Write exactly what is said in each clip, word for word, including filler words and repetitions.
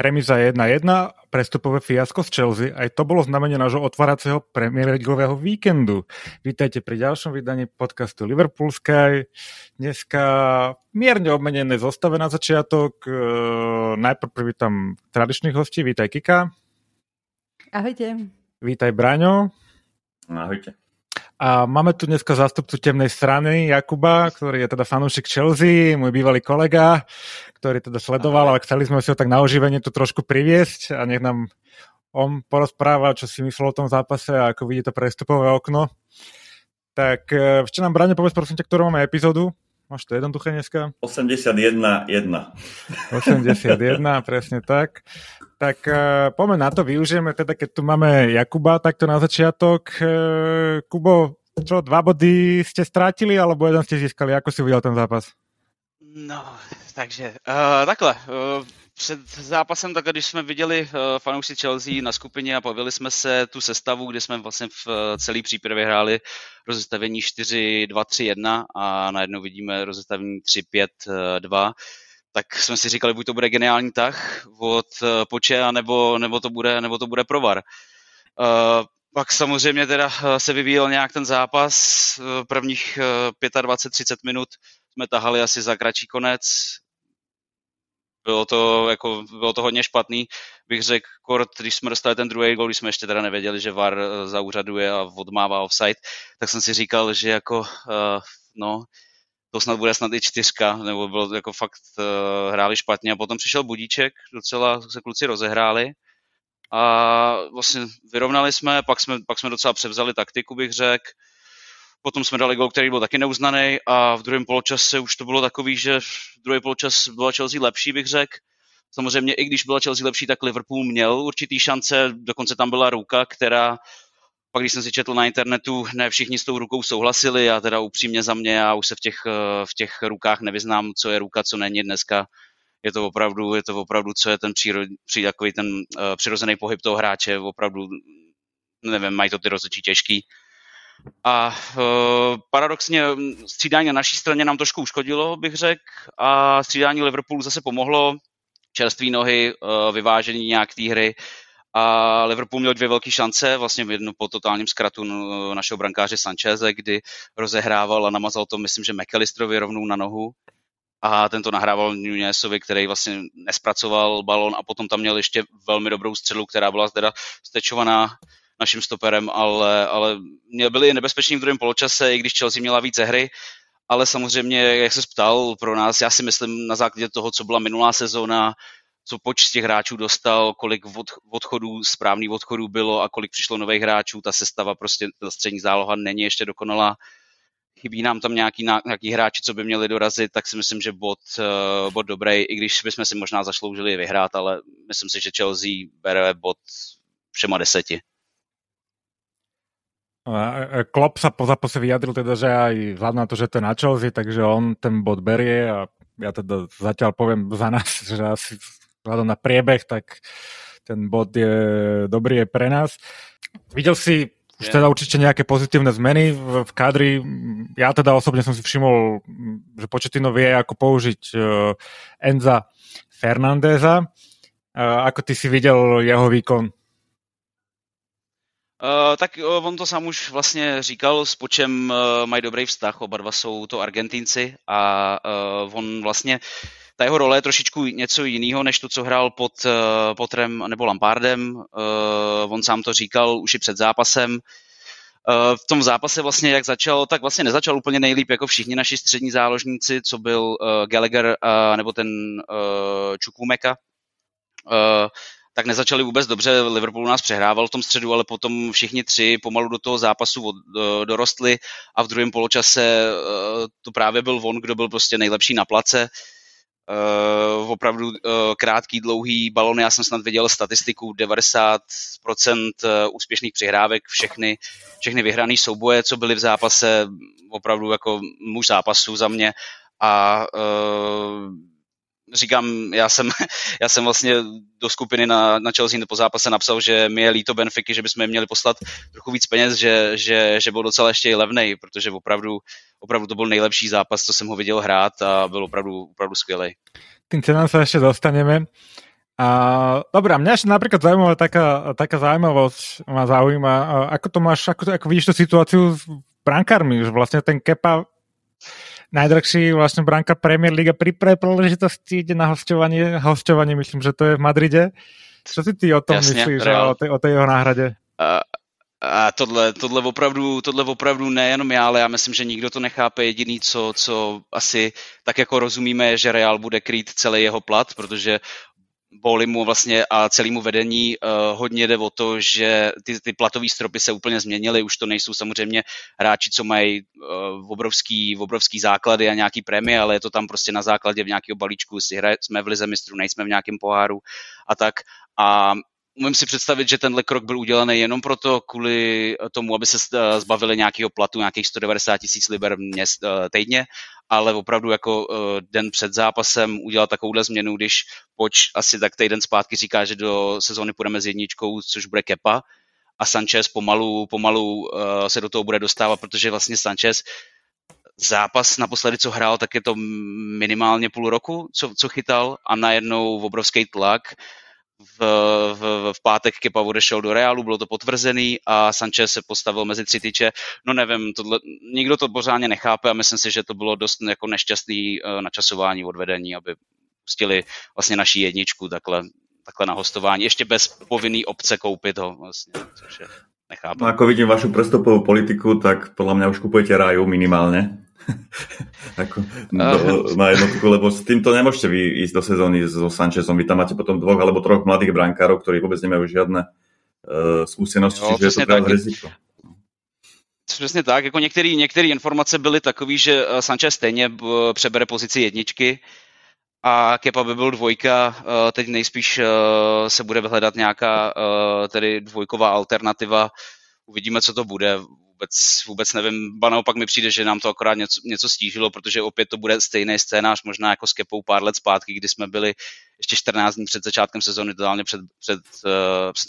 Remiza jedna jedna, prestupové fiasko z Chelsea, aj to bolo znamenie nášho otváracieho Premier Leagueového víkendu. Vítajte pri ďalšom vydaní podcastu Liverpoolskaj. Dneska mierne obmenené zostave na začiatok. Najprv privítam tradičných hostí. Vítaj Kika. Ahojte. Vítaj Braňo. Ahojte. A máme tu dneska zástupcu temnej strany Jakuba, ktorý je teda fanúšik Chelsea, môj bývalý kolega, ktorý teda sledoval, ale chceli sme si ho tak na oživenie tu trošku priviesť a nech nám on porozpráva, čo si myslel o tom zápase a ako vidí to prestupové okno. Tak ešte nám Braňo povedz, prosím ťa, ktorú máme epizódu. Máš to jednoduché dneska? osemdesiatjeden jedna. osemdesiatjeden, presne tak. Tak poďme na to, využijeme teda, keď tu máme Jakuba, takto na začiatok. Kubo, čo, dva body ste strátili, alebo jeden ste získali? Ako si uvidel ten zápas? No, takže, uh, takhle, uh, před zápasem, tak když jsme viděli uh, fanoušci Chelsea na skupině a bavili jsme se tu sestavu, kde jsme vlastně v uh, celé přípravě hráli rozestavení štyri dva tri jeden a najednou vidíme rozestavení tri päť dva, tak jsme si říkali, buď to bude geniální tah od Poče, nebo, nebo, to bude, nebo to bude provar. Uh, pak samozřejmě teda se vyvíjel nějak ten zápas, prvních dvacet pět třicet minut jsme tahali asi za kratší konec, bylo to, jako, bylo to hodně špatný, bych řekl, kort, když jsme dostali ten druhý gól, když jsme ještě teda nevěděli, že V A R zaúřaduje a odmává offside, tak jsem si říkal, že jako, uh, no, to snad bude snad i čtyřka, nebo bylo jako fakt uh, hráli špatně a potom přišel budíček, docela se kluci rozehráli a vlastně vyrovnali jsme, pak jsme, pak jsme docela převzali taktiku, bych řekl, potom jsme dali gol, který byl taky neuznaný a v druhém poločase už to bylo takový, že v druhý poločas byla Chelsea lepší, bych řekl. Samozřejmě i když byla Chelsea lepší, tak Liverpool měl určitý šance, dokonce tam byla ruka, která pak když jsem si četl na internetu, ne všichni s tou rukou souhlasili a teda upřímně za mě, já už se v těch, v těch rukách nevyznám, co je ruka, co není dneska. Je to opravdu, je to opravdu co je ten, příro, při, takový ten uh, přirozený pohyb toho hráče, opravdu, nevím, mají to ty rozhodčí těžký. A uh, paradoxně střídání na naší straně nám trošku uškodilo, bych řekl, a střídání Liverpoolu zase pomohlo, čerství nohy, uh, vyvážení nějak té hry, a Liverpool měl dvě velké šance, vlastně jednu po totálním zkratu našeho brankáře Sancheze, kdy rozehrával a namazal to, myslím, že Mac Allisterovi rovnou na nohu a ten to nahrával Núñezovi, který vlastně nespracoval balón a potom tam měl ještě velmi dobrou střelu, která byla teda stečovaná naším stoperem, ale, ale byli nebezpeční v druhém poločase, i když Chelsea měla víc ze hry, ale samozřejmě, jak se ptal pro nás, já si myslím na základě toho, co byla minulá sezóna, co počet těch hráčů dostal, kolik odchodů, správných odchodů bylo a kolik přišlo nových hráčů. Ta sestava prostě, ta střední záloha není ještě dokonalá. Chybí nám tam nějaký, nějaký hráči, co by měli dorazit, tak si myslím, že bod, bod dobrý, i když bychom si možná zasloužili vyhrát, ale myslím si, že Chelsea bere bod všema deseti. Klopp sa po zápase vyjadril teda, že aj vzhľadom na to, že to je na Chelsea, takže on ten bod berie a ja teda zatiaľ poviem za nás, že asi vzhľadom na priebeh, tak ten bod je dobrý je pre nás. Videl si už teda určite nejaké pozitívne zmeny v kadri. Ja teda osobne som si všimol, že Pochettino vie, ako použiť Enza Fernandeza. Ako ty si videl jeho výkon? Uh, tak on to sám už vlastně říkal, s Počem uh, mají dobrý vztah, oba dva jsou to Argentinci a uh, on vlastně, ta jeho role je trošičku něco jiného, než to, co hrál pod uh, Potterem nebo Lampardem, uh, on sám to říkal už i před zápasem. Uh, v tom zápase vlastně, jak začal, tak vlastně nezačal úplně nejlíp, jako všichni naši střední záložníci, co byl uh, Gallagher uh, nebo ten uh, Chukwuemeka. Uh, tak nezačali vůbec dobře, Liverpool nás přehrával v tom středu, ale potom všichni tři pomalu do toho zápasu dorostli a v druhém poločase to právě byl on, kdo byl prostě nejlepší na place. Opravdu krátký, dlouhý balon, já jsem snad viděl statistiku, devadesát procent úspěšných přihrávek, všechny, všechny vyhrané souboje, co byly v zápase, opravdu jako muž zápasu za mě a říkám, já jsem, já jsem vlastně do skupiny na, na Chelsea po zápase napsal, že mi je líto Benfiky, že bychom jim měli poslat trochu víc peněz, že, že, že byl docela ještě i levnej, protože opravdu, opravdu to byl nejlepší zápas, co jsem ho viděl hrát a byl opravdu, opravdu skvělej. K tým cenám sa ešte dostaneme. A A, dobrá, mňa ešte napríklad zaujímavá taká, taká zaujímavosť ma zaujíma. Ako to máš, ako, ako vidíš tú situáciu s brankármi? Už vlastne ten Kepa, najdrahší vlastne branka Premier League, pri príležitosti ide na hosťovanie, hosťovanie, myslím, že to je v Madride. Čo si ty o tom Jasne, myslíš, o tej, o tej jeho náhradě? A, a tohle, tohle, opravdu, tohle opravdu nejenom já, ale já myslím, že nikdo to nechápe. Jediný, co, co asi tak jako rozumíme, je, že Real bude krýt celý jeho plat, protože Bolimu vlastně a celému vedení uh, hodně jde o to, že ty, ty platové stropy se úplně změnily, už to nejsou samozřejmě hráči, co mají uh, obrovský, obrovský základy a nějaký prémie, ale je to tam prostě na základě v nějakého balíčku, si hraje, jsme v lize mistrů, nejsme v nějakém poháru a tak. A umím si představit, že tenhle krok byl udělaný jenom proto, kvůli tomu, aby se zbavili nějakého platu, nějakých sto devadesát tisíc liber týdně, ale opravdu jako den před zápasem udělal takovouhle změnu, když Poč asi tak týden zpátky říká, že do sezóny půjdeme s jedničkou, což bude Kepa, a Sanchez pomalu, pomalu se do toho bude dostávat, protože vlastně Sanchez zápas naposledy, co hrál, tak je to minimálně půl roku, co, co chytal, a najednou obrovský tlak. V, v, v pátek Kepa odešel do Realu, bylo to potvrzený a Sanchez se postavil mezi tři tyče. No nevím, tohle, nikdo to pořádně nechápe a myslím si, že to bylo dost jako nešťastný načasování odvedení, aby pustili vlastně naši jedničku takhle, takhle na hostování. Ještě bez povinný obce koupit ho, vlastně, což je, nechápem. No ako vidím vašu prestupovú politiku, tak podľa mňa už kupujete Raju minimálne. Ako, do, na jednotku, lebo s týmto nemôžete vy ísť do sezóny so Sanchezom, vy tam máte potom dvoch alebo troch mladých brankárov, ktorí vôbec nemajú žiadne uh, skúsenosti, čiže je to práve riziko. Přesně tak, jako některý, některé informace byly takový, že Sanchez stejně přebere pozici jedničky a Kepa by byl dvojka, teď nejspíš se bude hledat nějaká tedy dvojková alternativa, uvidíme, co to bude. Vůbec, vůbec nevím, ba naopak mi přijde, že nám to akorát něco, něco stížilo, protože opět to bude stejný scénář, možná jako s Kepou pár let zpátky, kdy jsme byli ještě čtrnáct dní před začátkem sezóny totálně před, před, před,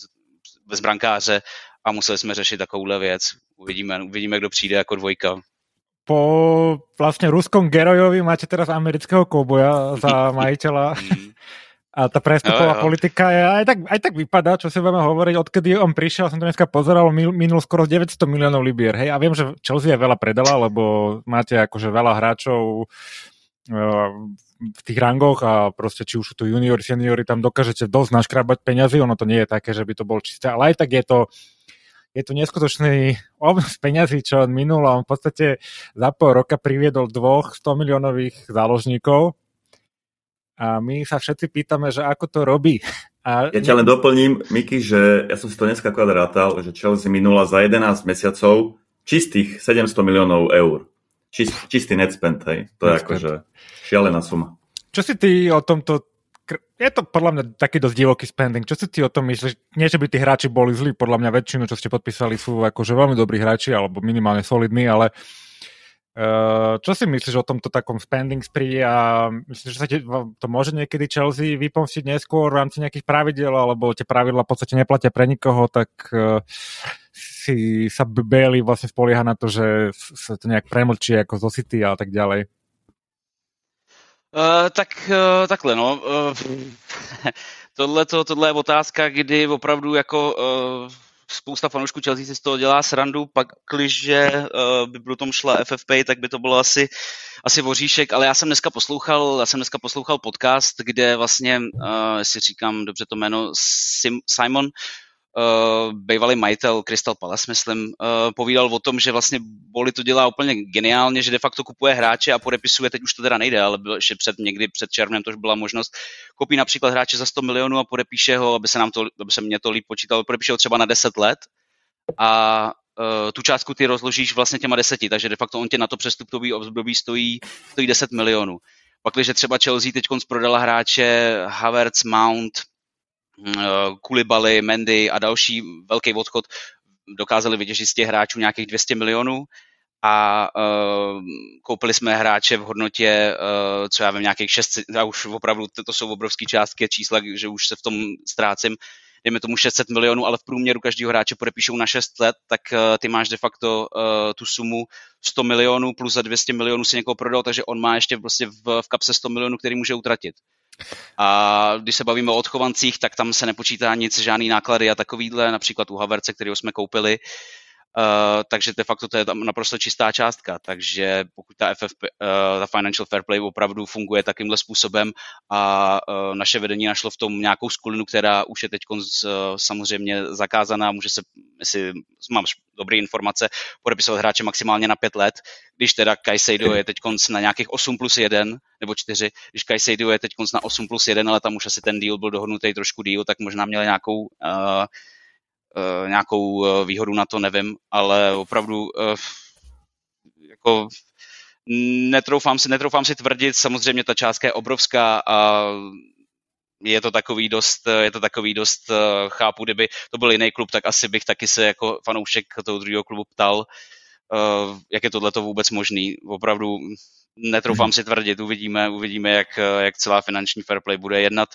bez brankáře a museli jsme řešit takovouhle věc. Uvidíme, uvidíme, kdo přijde jako dvojka. Po vlastně ruskom Gerojovi máte teraz amerického kouboja za majitela. A tá prestupová politika je, aj, tak, aj tak vypadá, čo si budeme hovoriť, odkedy on prišiel, som to dneska pozeral, minul skoro deväťsto miliónov libier, hej, a viem, že Chelsea je veľa predala, lebo máte akože veľa hráčov uh, v tých rangoch a proste či už sú tu juniori, seniori, tam dokážete dosť naškrabať peniazy, ono to nie je také, že by to bol čisté, ale aj tak je to je to neskutočný objem peňazí, čo on minul, a on v podstate za pol roka priviedol dvoch sto miliónových záložníkov. A my sa všetci pýtame, že ako to robí. A... Ja ťa len doplním, Miki, že ja som si to dneska akorát rátal, že Chelsea minula za jedenásť mesiacov čistých sedemsto miliónov eur. Čist, čistý net spend, hej. To je akože šialená suma. Čo si ty o tomto... Je to podľa mňa taký dosť divoký spending. Čo si ty o tom myslíš? Nie, že by tí hráči boli zlí, podľa mňa väčšinu, čo ste podpísali, sú akože veľmi dobrí hráči, alebo minimálne solidní, ale... Uh, čo si myslíš o tomto takom spending spree a myslíš, že sa te, to môže niekedy Chelsea vypomstiť neskôr v rámci nejakých pravidel, alebo tie pravidla v podstate neplatia pre nikoho, tak uh, si sa Bailey vlastne spolieha na to, že sa to nejak premlčí ako zo City a tak ďalej? Uh, tak uh, takhle no uh, tohle, to, tohle je otázka, kdy opravdu jako uh, spousta fanoušků Chelsea si z toho dělá srandu, pak když uh, by pro tom šla F F P, tak by to bylo asi, asi voříšek, ale já jsem dneska poslouchal, já jsem dneska poslouchal podcast, kde vlastně, uh, jestli říkám dobře to jméno, Sim, Simon, uh, bývalý majitel Crystal Palace, myslím, uh, povídal o tom, že vlastně Boli to dělá úplně geniálně, že de facto kupuje hráče a podepisuje, teď už to teda nejde, ale byl ještě před, někdy před červnem, tož byla možnost, koupí například hráče za sto milionů a podepíše ho, aby se nám to, aby se mě to líp počítalo, podepíše ho třeba na deset let a uh, tu částku ty rozložíš vlastně těma deseti, takže de facto on tě na to přestupové období stojí, stojí deset milionů. Pakliže třeba Chelsea teď prodala hráče Havertz, Mount, Koulibaly, Mendy a další, velký odchod, dokázali vytěžit z těch hráčů nějakých dvě stě milionů a uh, koupili jsme hráče v hodnotě, uh, co já vím, nějakých šest set, já už opravdu to, to jsou obrovské částky a čísla, že už se v tom ztrácím, dejme tomu šest set milionů, ale v průměru každého hráče podepíšou na šest let, tak ty máš de facto uh, tu sumu sto milionů plus za dvě stě milionů si někoho prodal, takže on má ještě vlastně v, v kapse sto milionů, který může utratit. A když se bavíme o odchovancích, tak tam se nepočítá nic, žádný náklady a takovýhle, například u Havertce, kterého jsme koupili. Uh, takže de facto to je tam naprosto čistá částka, takže pokud ta F F P, uh, ta Financial Fair Play opravdu funguje takýmhle způsobem a uh, naše vedení našlo v tom nějakou skulinu, která už je teď uh, samozřejmě zakázaná, může se, jestli mám dobré informace, podepisovat hráče maximálně na pět let, když teda Caicedo je teď na nějakých osm plus jedna, nebo čtyři, když Caicedo je teď na osm plus jedna, ale tam už asi ten deal byl dohodnutý trošku deal, tak možná měli nějakou... Uh, Uh, nějakou uh, výhodu na to, nevím, ale opravdu uh, jako netroufám si, netroufám si tvrdit, samozřejmě ta částka je obrovská a je to takový dost, je to takový dost uh, chápu, kdyby to byl jiný klub, tak asi bych taky se jako fanoušek toho druhého klubu ptal, uh, jak je tohleto vůbec možný. Opravdu netroufám si tvrdit, uvidíme, uvidíme jak, jak celá finanční fair play bude jednat.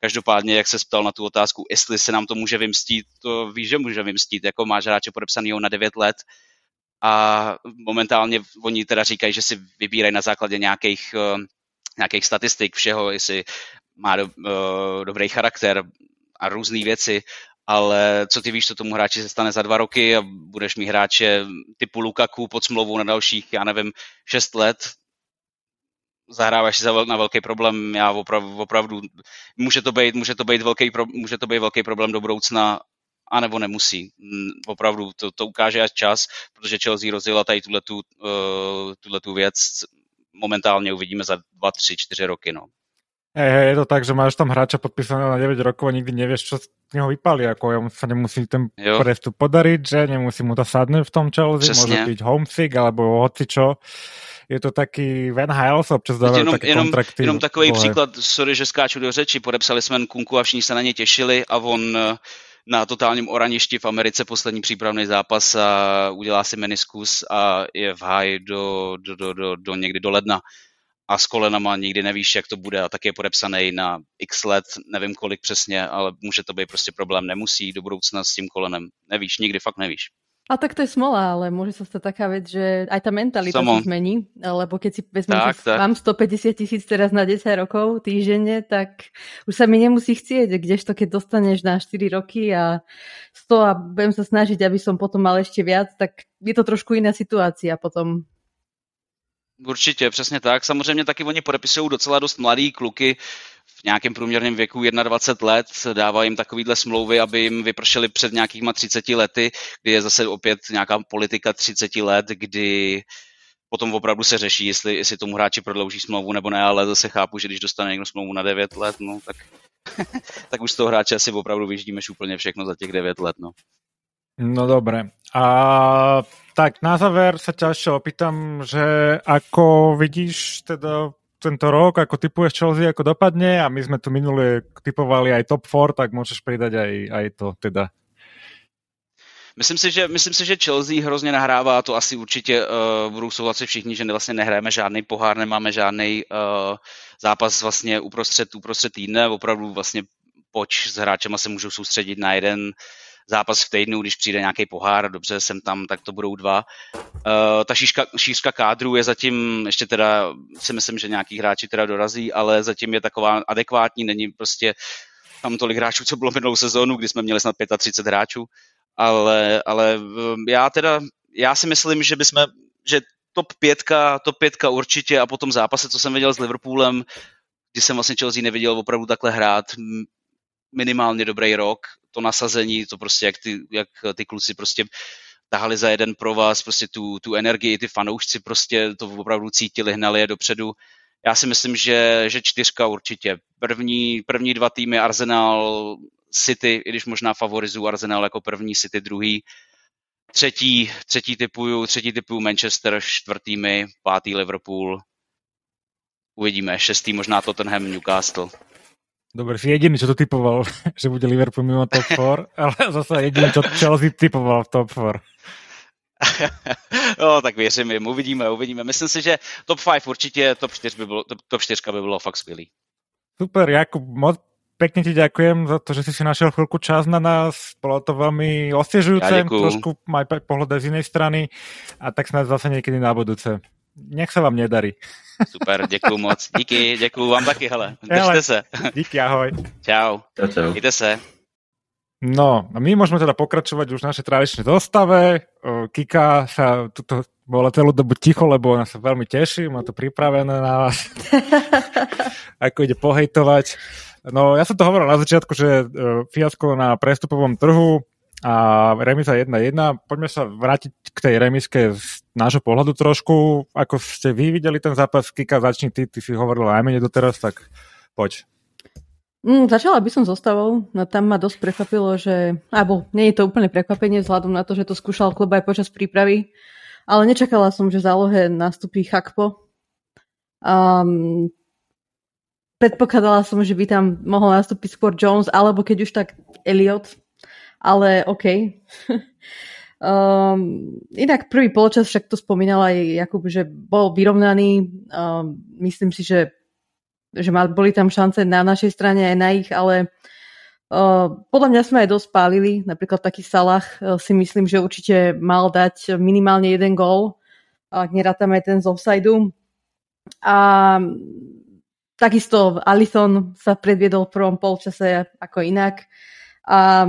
Každopádně, jak se ptal na tu otázku, jestli se nám to může vymstít, to víš, že může vymstít, jako máš hráče podepsanýho na devět let a momentálně oni teda říkají, že si vybírají na základě nějakých, nějakých statistik všeho, jestli má do, dobrý charakter a různé věci, ale co ty víš, co tomu hráči se stane za dva roky a budeš mít hráče typu Lukaku pod smlouvou na dalších, já nevím, šest let, zahráváš si na velký problém, já opravdu, opravdu může to být, může to být velký, může to být velký problém do budoucna, anebo nemusí. Opravdu to, to ukáže až čas, protože Chelsea rozjela tady tuhletu, tuhletu věc, momentálně uvidíme za dva, tři, čtyři roky. No. Hej, hej, je to tak, že máš tam hráča podpísaného na deväť rokov a nikdy nevieš, čo z neho vypali, ako jemu sa nemusí ten prestup podariť, že nemusí mu to sadnúť v tom Chelsea, môže byť homesick alebo hocičo. Je to taký Van Hale, sa občas dávajú také jenom, kontrakty. Jenom takový bohe. Příklad, sorry, že skáču do řeči, podepsali jsme Nkunku a všichni se na ně těšili a on na totálním oraništi v Americe poslední přípravný zápas a udělá si meniskus a je v háji do, do, do, do, do někdy do ledna. A s kolenama nikdy nevíš, jak to bude a tak je podepsaný na x let, nevím kolik přesně, ale může to být prostě problém, nemusí do budoucna s tím kolenem, nevíš, nikdy fakt nevíš. A tak to je smola, ale môže sa stať taká vec, že aj tá mentalita sa zmení, lebo keď si vezmem, tak, tak. Mám stopäťdesiat tisíc teraz na desať rokov týždenne, tak už sa mi nemusí chcieť, kdežto keď dostaneš na štyri roky a sto a budem sa snažiť, aby som potom mal ešte viac, tak je to trošku iná situácia potom. Určitě, přesně tak. Samozřejmě taky oni podepisují docela dost mladý kluky v nějakém průměrném věku dvacet jedna let, dávají jim takovýhle smlouvy, aby jim vypršely před nějakýma třiceti lety, kdy je zase opět nějaká politika třicet let, kdy potom opravdu se řeší, jestli, jestli tomu hráči prodlouží smlouvu nebo ne, ale zase chápu, že když dostane někdo smlouvu na devět let, no, tak, tak už z toho hráče asi opravdu vyždímeš úplně všechno za těch devět let. No, no dobré. A... Tak, na záver sa ťa ešte opýtam, že ako vidíš teda tento rok, ako typuješ Chelsea, ako dopadne a my sme tu minule typovali aj top štyri, tak môžeš pridať aj, aj to teda. Myslím si, že, myslím si, že Chelsea hrozně nahrává, to asi určitě uh, budou souhlasit všichni, že vlastně nehrajeme žádný pohár, nemáme žádný uh, zápas vlastně uprostřed, uprostřed týdne, opravdu vlastně poč s hráčema se můžou soustředit na jeden zápas v týdnu, když přijde nějaký pohár, dobře, jsem tam, tak to budou dva. Uh, ta šířka, šířka kádru je zatím, ještě teda si myslím, že nějaký hráči teda dorazí, ale zatím je taková adekvátní, není prostě tam tolik hráčů, co bylo minulou sezónu, kdy jsme měli snad třicet pět hráčů, ale, ale já teda, já si myslím, že bychom, že top pětka, top pětka určitě a po tom zápase, co jsem viděl s Liverpoolem, kdy jsem vlastně Chelsea neviděl opravdu takhle hrát, minimálně dobrý rok, to nasazení, to prostě, jak ty, jak ty kluci prostě tahali za jeden pro vás, prostě tu, tu energii, ty fanoušci prostě to opravdu cítili, hnali je dopředu. Já si myslím, že, že čtyřka určitě. První, první dva týmy Arsenal, City, i když možná favorizuju Arsenal jako první, City druhý. Třetí, třetí typuju, třetí typuju Manchester, čtvrtý my, pátý Liverpool. Uvidíme, šestý možná Tottenham, Newcastle. Dobre, si jediný, čo to typoval, že bude Liverpool mimo top štyri, ale zase jediný, čo Chelsea typoval v top štyri. No, tak věřím jim, uvidíme, uvidíme. Myslím si, že top päť určitě, top štyri by bylo, top štyri by bylo fakt skvělý. Super, Jakub, moc pekne ti ďakujem za to, že si si našiel chvíľku čas na nás. Bolo to veľmi osviežujúce, ja trošku aj pohľad aj z inej strany a tak snáď zase niekedy na budúce. Nech sa vám nedarí. Super, ďakujem moc. Díky, ďakujem vám taky, hele. Držte sa. Díky, ahoj. Čau. Čau, čau. Ide sa. No, a my môžeme teda pokračovať už v našej tradičnej dostave. Kika sa tuto bola celú dobu ticho, lebo ona sa veľmi teší, má to pripravené na vás. Ako ide pohejtovať. No, ja som to hovoril na začiatku, že fiasko na prestupovom trhu a remíza jedna jedna. Poďme sa vrátiť k tej remízke z nášho pohľadu trošku. Ako ste vy videli ten zápas, Kika, začni ty, ty si hovorila najmenej doteraz, tak poď. Mm, začala by som zostavou, no tam ma dosť prekvapilo, že, alebo nie je to úplne prekvapenie vzhľadom na to, že to skúšal Klopp aj počas prípravy, ale nečakala som, že v zálohe nastupí Gakpo. Um, predpokladala som, že by tam mohol nastúpiť skôr Jones, alebo keď už tak Elliot, ale okej. Okay. um, inak prvý poločas, však to spomínal aj Jakub, že bol vyrovnaný, um, myslím si, že že boli tam šance na našej strane aj na ich, ale uh, podľa mňa sme aj dosť pálili. Napríklad taký Salah uh, si myslím, že určite mal dať minimálne jeden gól, ak nerátame ten z offside-u. A takisto Alisson sa predviedol v prvom polčase ako inak. A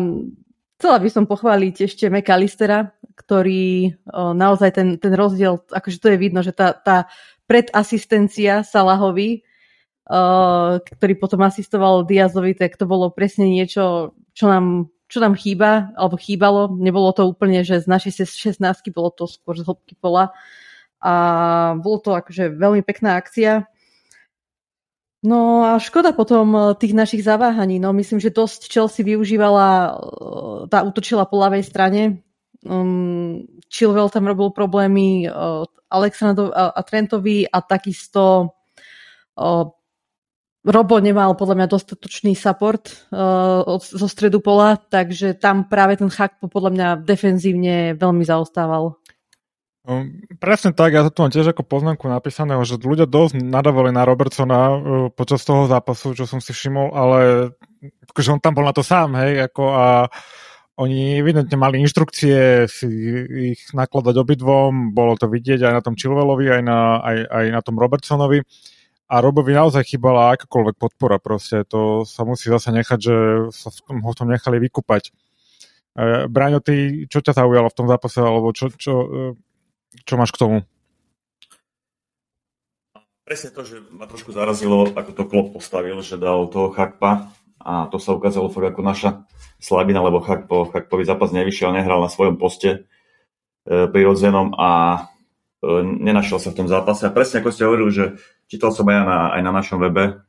chcela by som pochváliť ešte Mac Allistera, ktorý uh, naozaj ten, ten rozdiel, akože to je vidno, že tá, tá predasistencia Salahovi, Uh, ktorý potom asistoval Diazovi, tak to bolo presne niečo, čo nám, čo nám chýba, alebo chýbalo. Nebolo to úplne, že z našej šestnástky, bolo to skôr z hĺbky pola. A bolo to akože veľmi pekná akcia. No a škoda potom tých našich zaváhaní. No myslím, že dosť Chelsea využívala, tá útočila po ľavej strane. Um, Chilwell tam robil problémy uh, Alexandrovi a Trentovi a takisto uh, Robo nemal podľa mňa dostatočný support uh, od, zo stredu pola, takže tam práve ten Gakpo podľa mňa defenzívne veľmi zaostával. Um, presne tak, ja to tu mám tiež ako poznámku napísaného, že ľudia dosť nadávali na Robertsona uh, počas toho zápasu, čo som si všimol, ale že on tam bol na to sám, hej, ako a oni evidentne mali inštrukcie si ich nakladať obidvom, bolo to vidieť aj na tom Chilwellovi, aj na, aj, aj na tom Robertsonovi. A Robovi naozaj chýbala akákoľvek podpora proste, to sa musí zase nechať, že sa v tom, ho v tom nechali vykúpať. E, Braňo, ty, čo ťa zaujalo v tom zápase, alebo čo, čo, čo máš k tomu? Presne to, že ma trošku zarazilo, ako to Klopp postavil, že dal toho Gakpa a to sa ukázalo fakt ako naša slabina, lebo Gakpo, Gakpový zápas nevyšiel, nehral na svojom poste e, prirodzenom a nenašiel sa v tom zápase. A presne ako ste hovorili, že čítal som aj na, aj na našom webe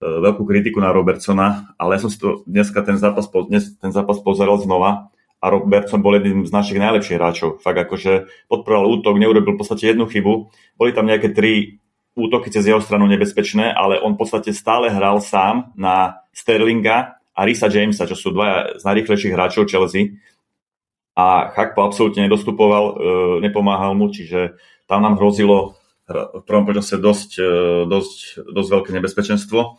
veľkú kritiku na Robertsona, ale ja som si to dneska ten zápas, dnes, ten zápas pozeral znova a Robertson bol jedným z našich najlepších hráčov. Fakt akože podporoval útok, neurobil v podstate jednu chybu. Boli tam nejaké tri útoky cez jeho stranu nebezpečné, ale on v podstate stále hral sám na Sterlinga a Risa Jamesa, čo sú dvaja z najrýchlejších hráčov Chelsea. A Gakpo absolútne nedostupoval, nepomáhal mu, čiže tam nám hrozilo v prvom počase dosť, dosť, dosť veľké nebezpečenstvo.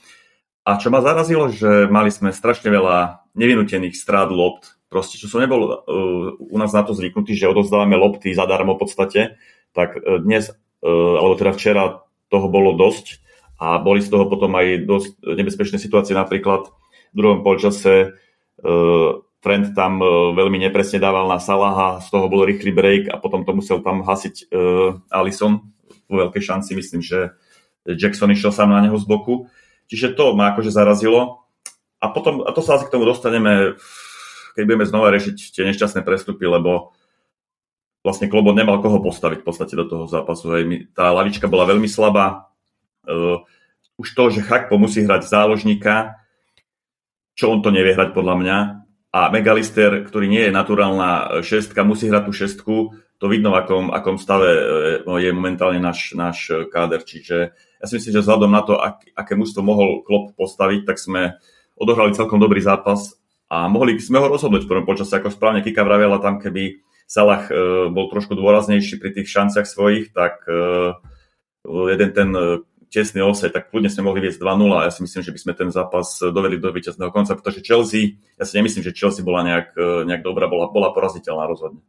A čo ma zarazilo, že mali sme strašne veľa nevynutených strát lopt, proste, čo som nebol u nás na to zvyknutý, že odovzdávame lopty zadarmo v podstate, tak dnes, alebo teda včera toho bolo dosť a boli z toho potom aj dosť nebezpečné situácie, napríklad v druhom polčase Trent tam veľmi nepresne dával na Salaha, z toho bol rýchly break a potom to musel tam hasiť uh, Alisson. Po veľkej šanci myslím, že Jackson išiel sám na neho z boku. Čiže to ma akože zarazilo. A potom, a to sa asi k tomu dostaneme, keď budeme znova riešiť tie nešťastné prestupy, lebo vlastne Klopp nemal koho postaviť v podstate do toho zápasu. Hej. Tá lavička bola veľmi slabá. Uh, už to, že Gakpo musí hrať záložníka, čo on to nevie hrať podľa mňa, a Mac Allister, ktorý nie je naturálna šestka, musí hrať tú šestku, to vidno, v akom, akom stave je momentálne náš, náš káder. Čiže ja si myslím, že vzhľadom na to, ak, aké mužstvo mohol Klopp postaviť, tak sme odohrali celkom dobrý zápas a mohli sme ho rozhodnúť v prvom počase, ako správne Kika vravela, tam keby Salah bol trošku dôraznejší pri tých šanciach svojich, tak jeden ten tesný offside, tak kľudne sme mohli viesť dva nula a ja si myslím, že by sme ten zápas doveli do víťazného konca, pretože Chelsea, ja si nemyslím, že Chelsea bola nejak, nejak dobrá, bola, bola poraziteľná rozhodne.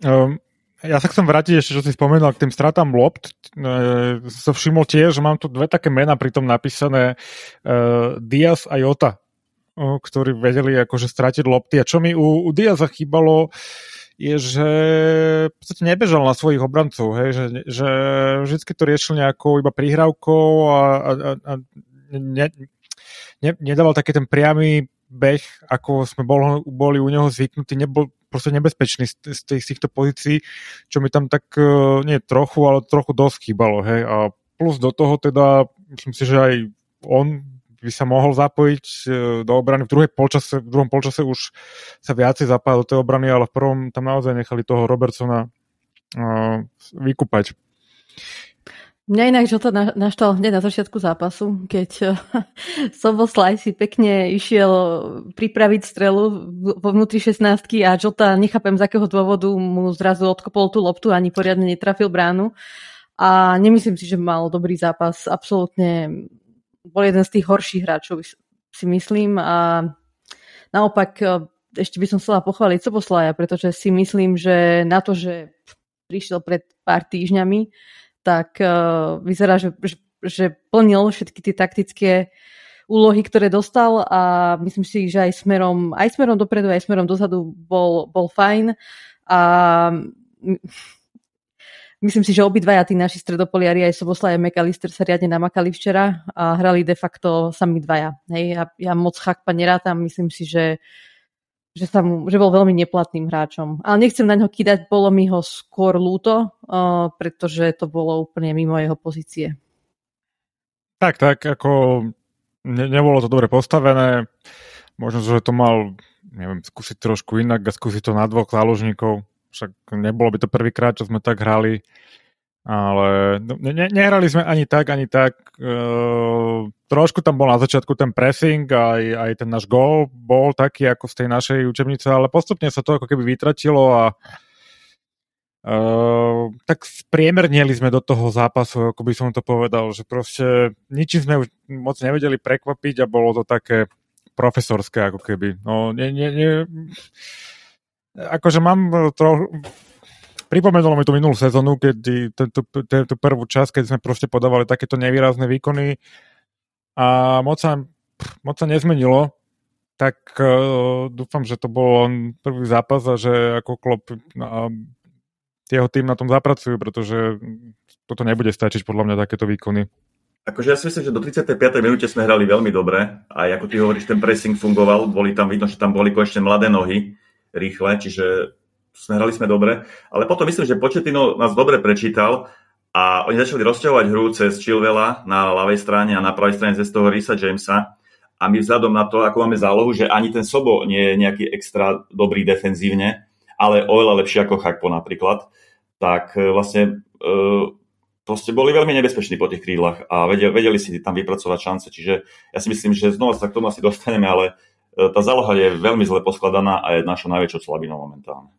Um, ja sa chcem vrátiť ešte, čo si spomenul, k tým stratám lopt. E, som všimol tiež, že mám tu dve také mená pritom napísané, e, Diaz a Jota, o, ktorí vedeli akože stratiť lopty. A čo mi u, u Diaza chýbalo, je, že v podstate nebežal na svojich obrancov, hej, že, že vždycky to riešil nejakou iba prihrávkou a, a, a ne, ne, nedával taký ten priamy beh, ako sme bol, boli u neho zvyknutí, nebol proste nebezpečný z, z, tých, z týchto pozícií, čo mi tam tak, nie trochu, ale trochu dosť chýbalo, hej, a plus do toho teda, myslím si, že aj on by sa mohol zapojiť do obrany. V, druhej polčase, v druhom polčase už sa viacej zapájal do tej obrany, ale v prvom tam naozaj nechali toho Robertsona uh, vykúpať. Mňa inak Jota naštal hneď na začiatku zápasu, keď Szoboszlai si pekne išiel pripraviť strelu vo vnútri šestnástky a Jota, nechápem z akého dôvodu, mu zrazu odkopol tú loptu, ani poriadne netrafil bránu. A nemyslím si, že mal dobrý zápas. Absolútne bol jeden z tých horších hráčov, si myslím, a naopak ešte by som chcela pochváliť Szoboszlaia, pretože si myslím, že na to, že prišiel pred pár týždňami, tak uh, vyzerá, že, že, že plnil všetky tie taktické úlohy, ktoré dostal, a myslím si, že aj smerom, aj smerom dopredu, aj smerom dozadu bol, bol fajn a myslím si, že obidvaja tí naši stredopoliari, aj Szoboszlai a Mac Allister, sa riadne namakali včera a hrali de facto sami dvaja. Hej, ja, ja moc Gakpa nerátam, myslím si, že, že, sa mu, že bol veľmi neplatným hráčom. Ale nechcem na ňo kýdať, bolo mi ho skôr ľúto, uh, pretože to bolo úplne mimo jeho pozície. Tak, tak, ako ne, nebolo to dobre postavené, možno, že to mal, neviem, skúsiť trošku inak a skúsiť to na dvoch záložníkov. Však nebolo by to prvýkrát, čo sme tak hrali, ale ne, nehrali sme ani tak, ani tak. E, trošku tam bol na začiatku ten pressing, aj, aj ten náš gól bol taký ako z tej našej učebnice, ale postupne sa to ako keby vytratilo a e, tak spriemernili sme do toho zápasu, ako by som to povedal, že proste ničím sme už moc nevedeli prekvapiť a bolo to také profesorské ako keby. No, nie, nie, nie... Akože mám trochu... Pripomenulo mi tú minulú sezónu, keď tú prvú časť, keď sme proste podávali takéto nevýrazné výkony a moc sa, moc sa nezmenilo, tak uh, dúfam, že to bol len prvý zápas a že ako Klopp a jeho tým na tom zapracujú, pretože toto nebude stačiť podľa mňa takéto výkony. Akože ja si myslím, že do tridsiatej piatej minúte sme hrali veľmi dobre a ako ty hovoríš, ten pressing fungoval, boli tam vidno, že tam boli ešte mladé nohy, rýchle, čiže hrali sme dobre. Ale potom myslím, že Pochettino nás dobre prečítal a oni začali rozťahovať hru cez Chilwella na ľavej strane a na pravej strane cez toho Risa Jamesa. A my vzhľadom na to, ako máme zálohu, že ani ten Sobo nie je nejaký extra dobrý defenzívne, ale oveľa lepší ako Gakpo napríklad, tak vlastne e, proste boli veľmi nebezpeční po tých krídlach a vedeli, vedeli si tam vypracovať šance. Čiže ja si myslím, že znova sa k tomu asi dostaneme, ale tá záloha je veľmi zle poskladaná a je našou najväčšou slabinou momentálne.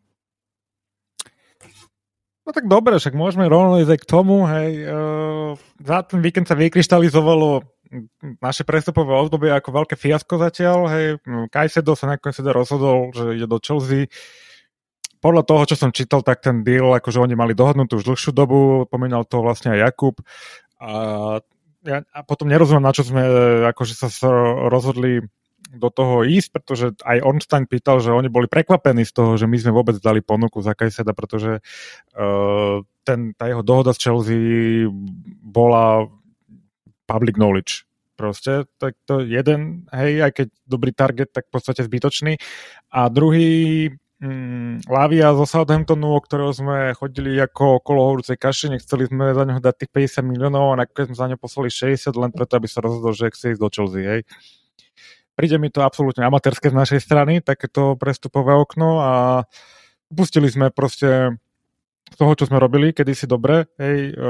No tak dobre, však môžeme rovno ísť k tomu. Hej, e, za ten víkend sa vykryštalizovalo naše prestupové obdobie ako veľké fiasko zatiaľ. Hej, Caicedo sa nakoniec teda rozhodol, že ide do Chelsea. Podľa toho, čo som čítal, tak ten deal, akože oni mali dohodnutú už dlhšiu dobu, pomínal to vlastne aj Jakub. A, ja, a potom nerozumiem, na čo sme akože sa rozhodli do toho ísť, pretože aj Ornstein pýtal, že oni boli prekvapení z toho, že my sme vôbec dali ponuku za Caiceda, pretože uh, ten, tá jeho dohoda s Chelsea bola public knowledge. Proste, tak to jeden, hej, aj keď dobrý target, tak v podstate zbytočný. A druhý, um, Lavia zo Southamptonu, o ktorého sme chodili ako okolo horúcej kaše, nechceli sme za neho dať tých päťdesiat miliónov a nakoniec sme za neho poslali šesťdesiat, len preto, aby sa rozhodol, že chce ísť do Chelsea, hej. Príde mi to absolútne amatérske z našej strany, takéto prestupové okno, a upustili sme proste z toho, čo sme robili kedysi dobre, hej, e,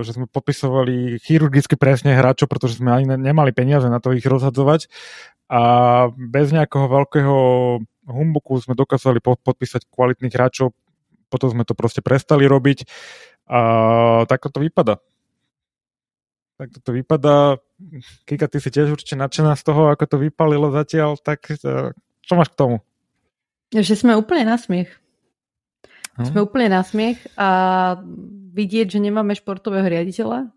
že sme podpisovali chirurgicky presne hráčov, pretože sme ani nemali peniaze na to ich rozhadzovať a bez nejakého veľkého humbuku sme dokázali podpísať kvalitných hráčov, potom sme to proste prestali robiť a takto to vypada. tak to vypadá. Kika, ty si tiež určite nadšená z toho, ako to vypalilo zatiaľ, tak čo máš k tomu? Že sme úplne na smiech. Hm? Sme úplne na smiech a vidieť, že nemáme športového riaditeľa,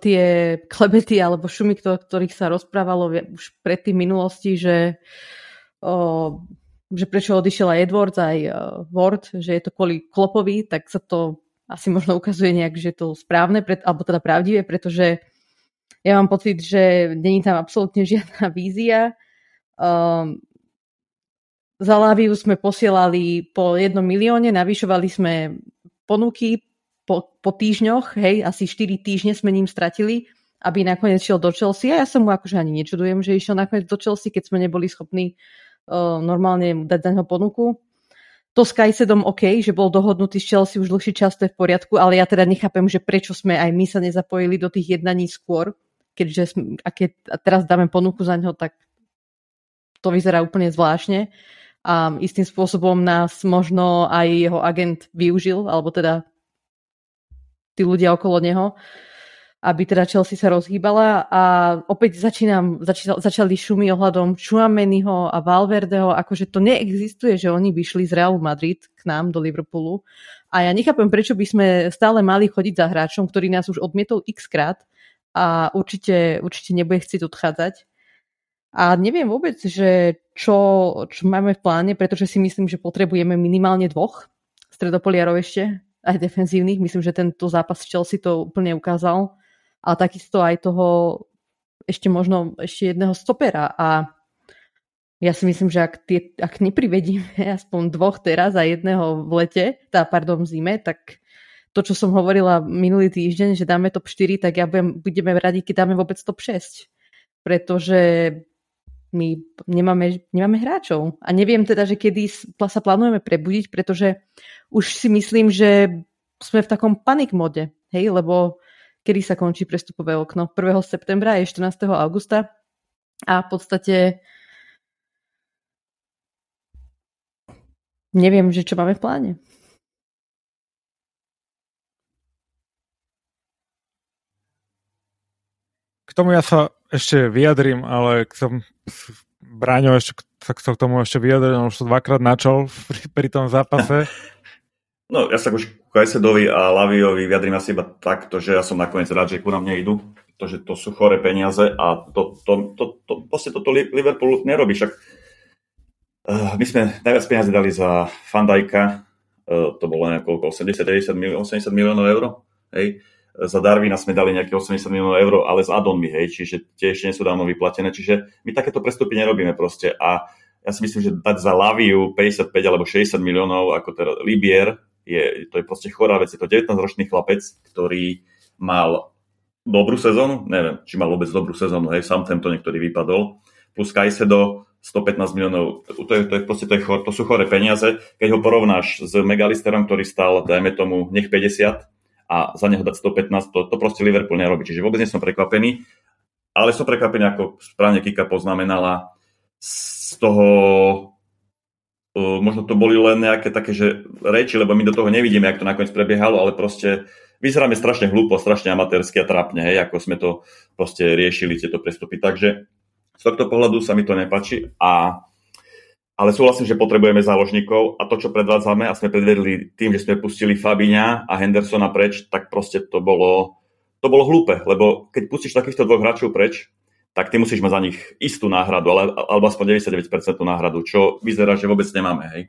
tie klebety alebo šumy, o ktorých sa rozprávalo už pred tým minulosti, že, že prečo odišiel aj Edwards, aj Ward, že je to kvôli Kloppovi, tak sa to asi možno ukazuje nejak, že je to správne, alebo teda pravdivé, pretože ja mám pocit, že není tam absolútne žiadna vízia. Um, za Laviu sme posielali po jednom milióne, navyšovali sme ponuky po, po týždňoch, hej, asi štyri týždne sme ním stratili, aby nakoniec šiel do Chelsea. A ja sa mu akože ani nečudujem, že išiel nakoniec do Chelsea, keď sme neboli schopní uh, normálne mu dať na ňo ponuku. To s Caisedom OK, že bol dohodnutý s Chelsea už dlhší čas, to je v poriadku, ale ja teda nechápem, že prečo sme aj my sa nezapojili do tých jednaní skôr, keďže sme, a keď a teraz dáme ponuku za ňo, tak to vyzerá úplne zvláštne. A istým spôsobom nás možno aj jeho agent využil, alebo teda tí ľudia okolo neho, aby teda Chelsea sa rozhýbala. A opäť začínam, začal, začali šumy ohľadom Tchouameniho a Valverdeho, akože to neexistuje, že oni by šli z Realu Madrid k nám do Liverpoolu. A ja nechápem, prečo by sme stále mali chodiť za hráčom, ktorý nás už odmietol x-krát a určite, určite nebude chcieť odchádzať. A neviem vôbec, že čo, čo máme v pláne, pretože si myslím, že potrebujeme minimálne dvoch stredopoliarov ešte, aj defenzívnych. Myslím, že tento zápas v Chelsea to úplne ukázal. A takisto aj toho ešte možno ešte jedného stopera. A ja si myslím, že ak, tie, ak neprivedíme aspoň dvoch teraz a jedného v lete, tá, pardon, v zime, tak to, čo som hovorila minulý týždeň, že dáme top štyri, tak ja budem, budeme radi, keď dáme vôbec top šesť. Pretože my nemáme, nemáme hráčov. A neviem teda, že kedy sa plánujeme prebudiť, pretože už si myslím, že sme v takom panic mode. Hej, lebo kedy sa končí prestupové okno? prvého septembra je štrnásteho augusta a v podstate neviem, že čo máme v pláne. K tomu ja sa ešte vyjadrím, ale k tomu Braňo ešte sa k tomu ešte vyjadril, on už to dvakrát načal pri, pri tom zápase. No, ja sa už k Caicedovi a Laviovi vyjadrím asi iba takto, že ja som nakoniec rád, že ku nám nejdu, pretože to sú chore peniaze a to, to, to, to, proste toto Liverpool nerobí. Však uh, my sme najviac peniaze dali za Van Dijka, uh, to bolo nejakoľko osemdesiat miliónov eur, hej. Za Darwina sme dali nejaké osemdesiat miliónov eur, ale s addonmi, hej, čiže tie ešte nie sú dávno vyplatené, čiže my takéto prestupy nerobíme proste a ja si myslím, že dať za Laviu päťdesiatpäť alebo šesťdesiat miliónov, ako teda Libier, je, to je proste chorá vec, je to devätnásťročný chlapec, ktorý mal dobrú sezónu, neviem, či mal vôbec dobrú sezónu, hej, sám tento niektorý vypadol, plus Caicedo, stopätnásť miliónov, to, je, to, je proste, to, je chor, to sú chore peniaze, keď ho porovnáš s Mac Allisterom, ktorý stal, dajme tomu, nech päťdesiat, a za neho dať stopätnásť, to, to proste Liverpool nerobí. Čiže vôbec nie som prekvapený, ale som prekvapený, ako správne Kika poznamenala, z toho uh, možno to boli len nejaké také, že reči, lebo my do toho nevidíme, jak to nakoniec prebiehalo, ale proste vyzeráme strašne hlúpo, strašne amatérsky a trápne, hej, ako sme to proste riešili, tieto prestupy. Takže z tohto pohľadu sa mi to nepáči, a ale súhlasím, že potrebujeme záložníkov a to, čo predvádzame, a sme predvedli tým, že sme pustili Fabiňa a Hendersona preč, tak proste to bolo, to bolo hlúpe, lebo keď pustíš takýchto dvoch hráčov preč, tak ty musíš mať za nich istú náhradu, ale, alebo aspoň deväťdesiatdeväť percent náhradu, čo vyzerá, že vôbec nemáme, hej.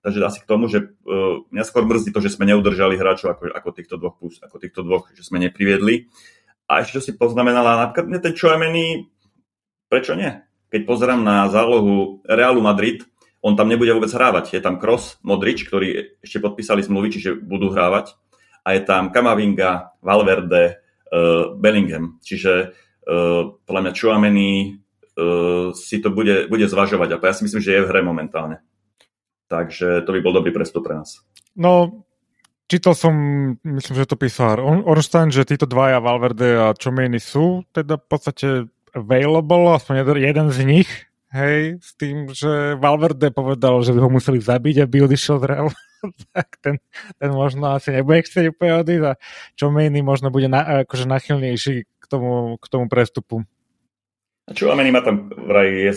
Takže asi k tomu, že uh, mňa skôr mrzí to, že sme neudržali hráčov ako, ako, týchto dvoch, ako týchto dvoch, že sme nepriviedli. A ešte, čo si poznamenala, napríklad ten Tchouameni, prečo nie? Keď pozerám na zálohu Realu Madrid, on tam nebude vôbec hrávať. Je tam Kroos, Modrič, ktorí ešte podpísali zmluvy, čiže budú hrávať. A je tam Kamavinga, Valverde, uh, Bellingham. Čiže uh, podľa mňa Tchouameni uh, si to bude, bude zvažovať. A ja si myslím, že je v hre momentálne. Takže to by bol dobrý prestup pre nás. No, čítal som, myslím, že to písal Ornstein, že títo dvaja, Valverde a Tchouameni, sú teda v podstate available, aspoň jeden z nich, hej, s tým, že Valverde povedal, že by ho museli zabiť, aby odišiel z Real, tak ten, ten možno asi nebude chcieť úplne odísť a Tchouameni možno bude na, akože nachylnejší k tomu, k tomu prestupu. Tchouameni má tam vraj je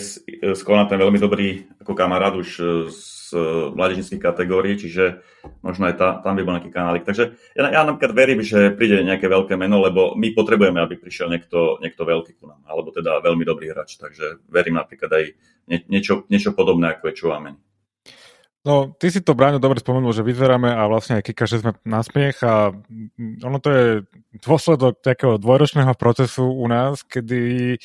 s Konatem veľmi dobrý ako kamarát už z mládežníckych kategórií, čiže možno aj tá, tam by bol nejaký kanálik. Takže ja, ja napríklad verím, že príde nejaké veľké meno, lebo my potrebujeme, aby prišiel niekto, niekto veľký ku nám, alebo teda veľmi dobrý hráč, takže verím napríklad aj nie, niečo, niečo podobné ako je Tchouameni. No, ty si to, Braňo, dobre spomenul, že vyzeráme a vlastne aj Kika, že sme na smiech a ono to je dôsledok takého dvojročného procesu u nás, kedy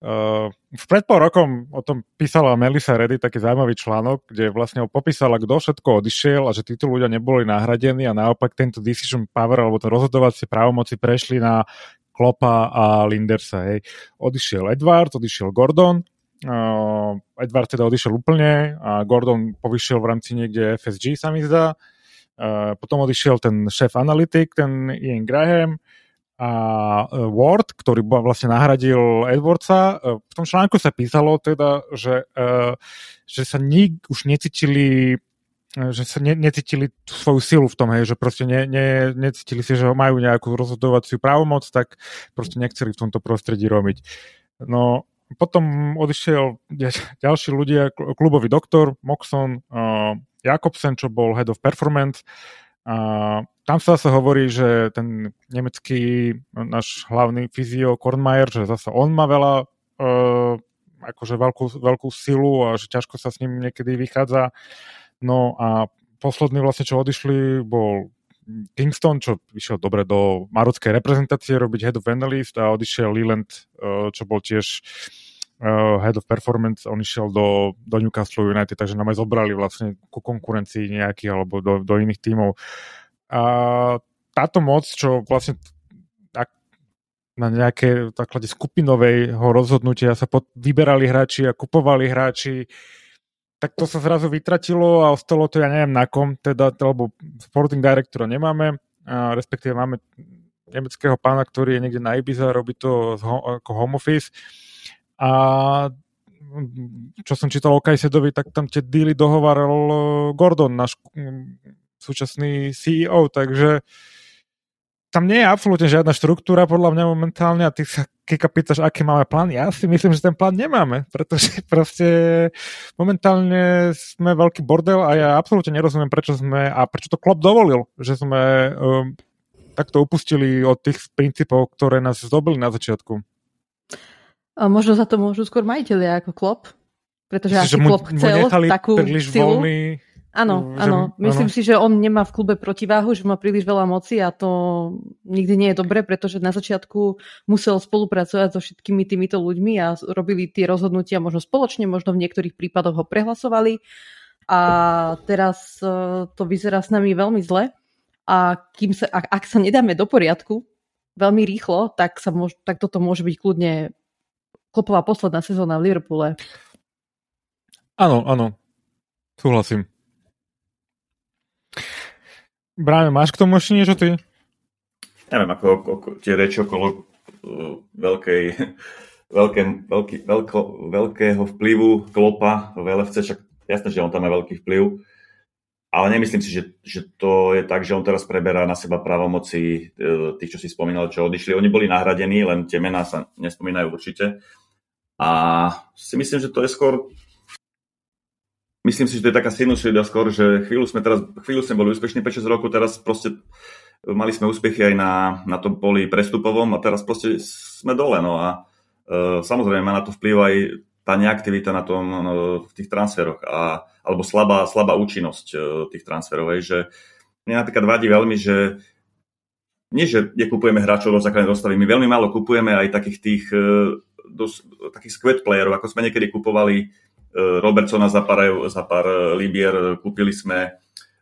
Uh, pred pol rokom o tom písala Melissa Reddy taký zaujímavý článok, kde vlastne popísala, kto všetko odišiel a že títo ľudia neboli nahradení a naopak tento decision power alebo to rozhodovacie právomoci prešli na Kloppa a Lindersa. Hej. Odišiel Edwards, odišiel Gordon, uh, Edwards teda odišiel úplne a Gordon povyšiel v rámci niekde ef es gé, sa mi zdá. Uh, potom odišiel ten šéf analytik, ten Ian Graham, a Ward, ktorý vlastne nahradil Edwardsa. V tom článku sa písalo teda, že, že sa nik už necítili, že sa ne, necítili tú svoju silu v tom, hej, že proste ne, ne, necítili si, že majú nejakú rozhodovaciu právomoc, tak proste nechceli v tomto prostredí robiť. No, potom odišiel ďalší ľudia, klubový doktor, Moxon, Jakobsen, čo bol head of performance, a tam sa zase hovorí, že ten nemecký náš hlavný fyzio Kornmeier, že zase on má veľa e, akože veľkú, veľkú silu a že ťažko sa s ním niekedy vychádza. No a posledný vlastne, čo odišli, bol Kingston, čo išiel dobre do marockej reprezentácie robiť head of analyst a odišiel Leland, e, čo bol tiež Uh, head of performance, on išiel do, do Newcastle United, takže nám aj zobrali vlastne ku konkurencii nejakých alebo do, do iných tímov. A táto moc, čo vlastne tak, na nejaké základe skupinového rozhodnutia sa pod, vyberali hráči a kupovali hráči, tak to sa zrazu vytratilo a ostalo to, ja neviem na kom, teda, lebo sporting directora nemáme, a respektíve máme nemeckého pána, ktorý je niekde na Ibiza, robí to ako home office. A čo som čítal o Caicedovi, tak tam tie díly dohováral Gordon, náš súčasný sí í ó, takže tam nie je absolútne žiadna štruktúra podľa mňa momentálne a ty sa, Kika, pýtaš, aký máme plán. Ja si myslím, že ten plán nemáme, pretože proste momentálne sme veľký bordel a ja absolútne nerozumiem, prečo sme a prečo to Klopp dovolil, že sme um, takto upustili od tých princípov, ktoré nás zdobili na začiatku. A možno za to môžu skôr majitelia ako Klopp, pretože asi Klopp chcel takú silu. Áno, áno. Myslím ano. si, že on nemá v klube protiváhu, že má príliš veľa moci a to nikdy nie je dobre, pretože na začiatku musel spolupracovať so všetkými týmito ľuďmi a robili tie rozhodnutia možno spoločne, možno v niektorých prípadoch ho prehlasovali a teraz to vyzerá s nami veľmi zle a kým sa, ak sa nedáme do poriadku veľmi rýchlo, tak, sa môž, tak toto môže byť kľudne Kloppová posledná sezóna v Liverpoole. Áno, áno. Súhlasím. Braňo, máš k tomu ešte niečo ty? Neviem, ako, ako tie reči okolo uh, veľkej, veľké, veľký, veľko, veľkého vplyvu Kloppa v el ef cé, však jasné, že on tam má veľký vplyv, ale nemyslím si, že, že to je tak, že on teraz preberá na seba právomoci uh, tých, čo si spomínal, čo odišli. Oni boli nahradení, len tie mená sa nespomínajú určite. A si myslím, že to je skôr... Myslím si, že to je taká sinusoida skôr, že chvíľu sme teraz, chvíľu sme boli úspešní päť šesť rokov, teraz proste mali sme úspechy aj na, na tom poli prestupovom a teraz proste sme dole. No a uh, samozrejme má na to vplyv aj tá neaktivita na tom, no, v tých transferoch a, alebo slabá, slabá účinnosť uh, tých transferov. Hej, že mne napríklad vadí veľmi, že nie, že nekupujeme hráčov do základnej dostavy, my veľmi málo kupujeme aj takých tých uh, dos, takých squad playerov, ako sme niekedy kupovali Robertsona za pár, za pár libier, kúpili sme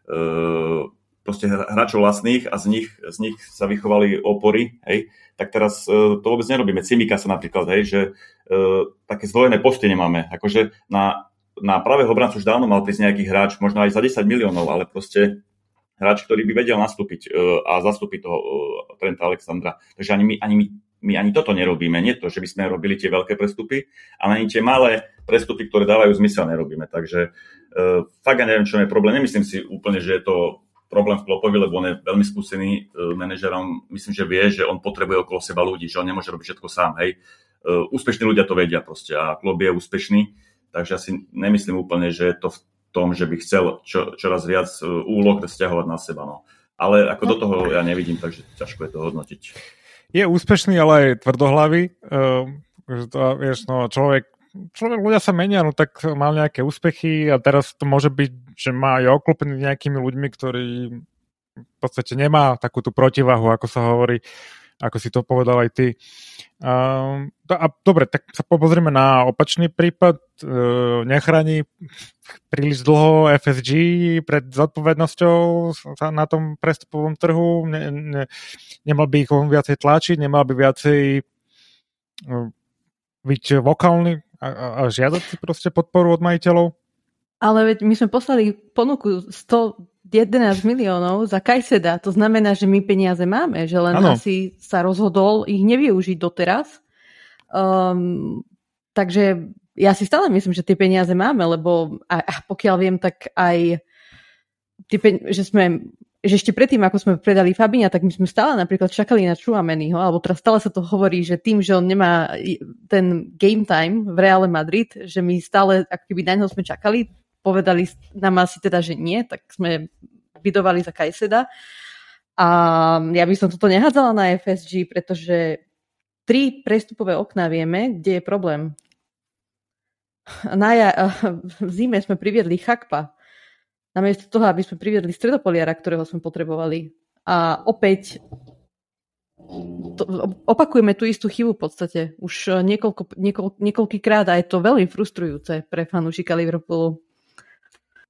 uh, proste hráčov vlastných a z nich, z nich sa vychovali opory, hej, tak teraz uh, to vôbec nerobíme. Cimika sa napríklad, hej, že uh, také zdvojené počty nemáme, akože na, na pravého obrancu už dávno mal prísť nejaký hráč, možno aj za desať miliónov, ale proste hráč, ktorý by vedel nastúpiť uh, a zastúpiť toho uh, Trenta Alexandra, takže ani my, ani my my ani toto nerobíme. Nie to, že by sme robili tie veľké prestupy, ale ani tie malé prestupy, ktoré dávajú zmysel, nerobíme. Takže e, fakt ja neviem, čo je problém. Nemyslím si úplne, že je to problém v Kloppovi, lebo on je veľmi skúsený e, manažerom. Myslím, že vie, že on potrebuje okolo seba ľudí, že on nemôže robiť všetko sám. Hej. E, úspešní ľudia to vedia proste a Klopp je úspešný. Takže asi nemyslím úplne, že je to v tom, že by chcel čo, čoraz viac úloh stiahovať na seba. No. Ale ako no, do toho ja nevidím, takže ťažko je to hodnotiť. Je úspešný, ale aj tvrdohlavý. Uh, vieš, no, človek, človek, ľudia sa menia, no tak mal nejaké úspechy a teraz to môže byť, že má je oklopený nejakými ľuďmi, ktorí v podstate nemá takú tú protivahu, ako sa hovorí, ako si to povedal aj ty. Uh, to, a dobre, tak sa pozrieme na opačný prípad. Uh, nechráni príliš dlho ef es gé pred zodpovednosťou na tom prestupovom trhu. Ne, ne, nemal by ich viacej tlačiť, nemal by viacej uh, byť vokálny a, a žiadať si proste podporu od majiteľov. Ale veď my sme poslali ponuku sto jedenásť miliónov za Caiceda. To znamená, že my peniaze máme, že len ano. Asi sa rozhodol ich nevyužiť doteraz. Um, takže ja si stále myslím, že tie peniaze máme, lebo a, a pokiaľ viem, tak aj pen, že sme, že ešte predtým, ako sme predali Fabinha, tak my sme stále napríklad čakali na Tchouameniho, alebo teraz stále sa to hovorí, že tým, že on nemá ten game time v Reále Madrid, že my stále, ak keby na ňo sme čakali, povedali nám asi teda, že nie, tak sme bidovali za Caiceda. A ja by som toto nehádzala na ef es gé, pretože tri prestupové okná vieme, kde je problém. Na ja, v zime sme priviedli Gakpa, namiesto toho, aby sme priviedli stredopoliara, ktorého sme potrebovali. A opäť to, opakujeme tú istú chybu v podstate. Už niekoľko, niekoľ, niekoľkýkrát a je to veľmi frustrujúce pre fanúšika Liverpoolu.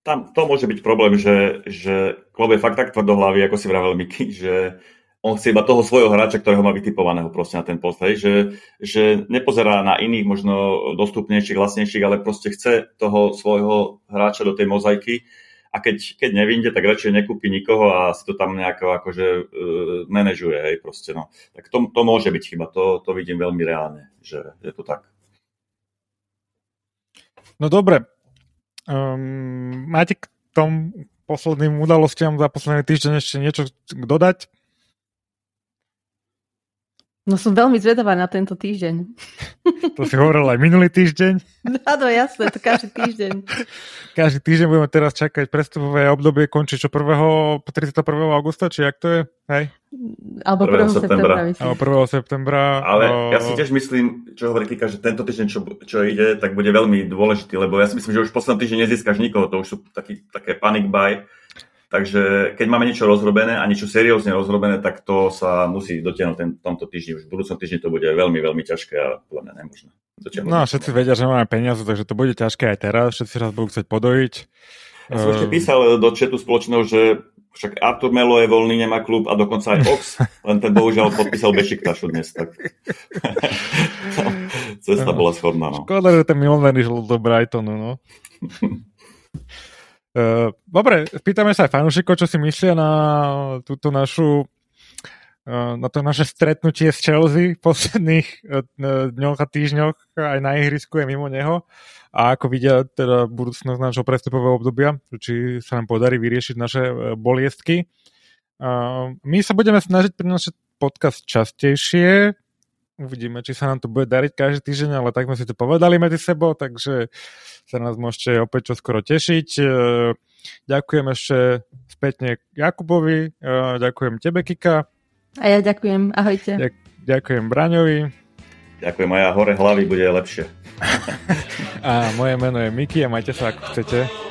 Tam to môže byť problém, že, že Klopp je fakt tak tvrdohlavý, ako si vravel Miki, že on chce iba toho svojho hráča, ktorého má vytipovaného proste na ten post, že, že nepozerá na iných, možno dostupnejších, vlastnejších, ale proste chce toho svojho hráča do tej mozaiky a keď, keď nevinde, tak radšej nekúpi nikoho a si to tam nejako akože uh, manažuje, hej, proste, no. Tak to, to môže byť chyba, to, to vidím veľmi reálne, že je to tak. No dobre. Um, máte k tom posledným udalostiam za posledný týždeň ešte niečo dodať? No som veľmi zvedavá na tento týždeň. To si hovoril aj minulý týždeň. Áno, jasné, to každý týždeň. Každý týždeň budeme teraz čakať prestupové obdobie, končí čo prvého po tridsiateho prvého augusta, či jak to je? Hej? Alebo prvého septembra. Ale o... ja si tiež myslím, čo hovorí Kika, že tento týždeň, čo, čo ide, tak bude veľmi dôležitý, lebo ja si myslím, že už v poslednom týždeň nezískaš nikoho, to už sú taký, také panic buy. Takže keď máme niečo rozrobené a niečo seriózne rozrobené, tak to sa musí dotiahnuť ten, tomto týždni. Už v budúcom týždni to bude veľmi, veľmi ťažké a podľa mňa nemožné. Dotiahnuť no a všetci vedia, že máme peniaze, takže to bude ťažké aj teraz. Všetci nás budú chcieť podojiť. Ja som uh... ešte písal do chatu spoločného, že však Artur Melo je voľný, nemá klub a dokonca aj Ox, len ten bohužiaľ podpísal Bešiktašu dnes. Tak. Cesta bola schodná. No. Škoda, že ten Milan išiel do Brightonu, no. Uh, dobre, pýtame sa aj fanúšikov, čo si myslia na túto našu uh, na to naše stretnutie s Chelsea v posledných uh, dňoch a týždňoch aj na ihrisku je mimo neho a ako vidia teda budúcnosť nášho prestupového obdobia, či sa nám podarí vyriešiť naše uh, boliestky. Uh, my sa budeme snažiť prinášať podcast častejšie, uvidíme, či sa nám to bude dariť každý týždeň, ale tak sme si to povedali medzi sebou, takže sa nás môžete opäť čoskoro tešiť. Ďakujem ešte spätne Jakubovi, ďakujem tebe, Kika. A ja ďakujem, ahojte. Ďak- ďakujem Braňovi. Ďakujem aj ja, hore hlavy bude lepšie. A moje meno je Miki a majte sa ako chcete.